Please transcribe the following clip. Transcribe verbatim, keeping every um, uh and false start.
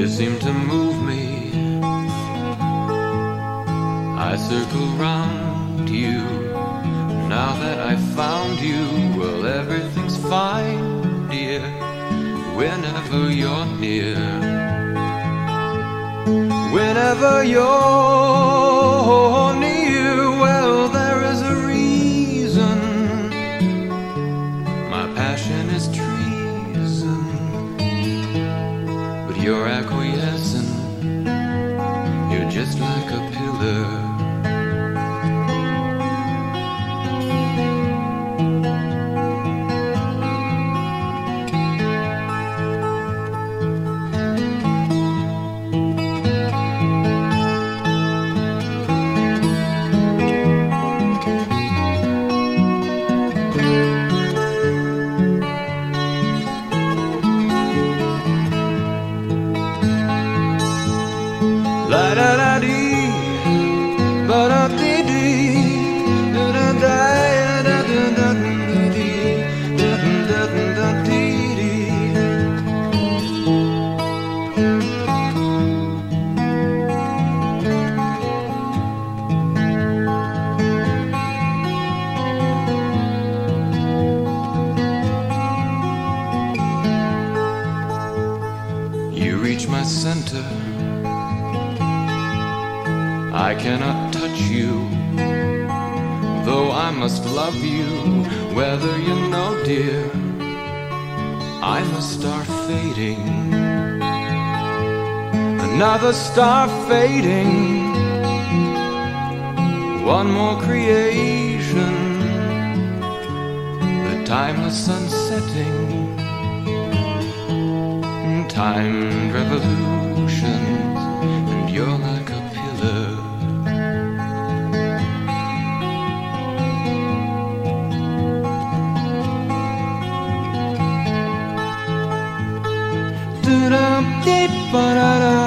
You seem to move me. I circle round you. Now that I found you, well, everything's fine, dear, whenever you're near. Whenever you're near, well, there is a reason. My passion is treason, but you're acquiescent. You're just like a pillar. I cannot touch you, though I must love you, whether you know, dear, I'm a star fading, another star fading, one more creation, the timeless sun setting, timed revolutions, and you're like a pillar. Da da da da da.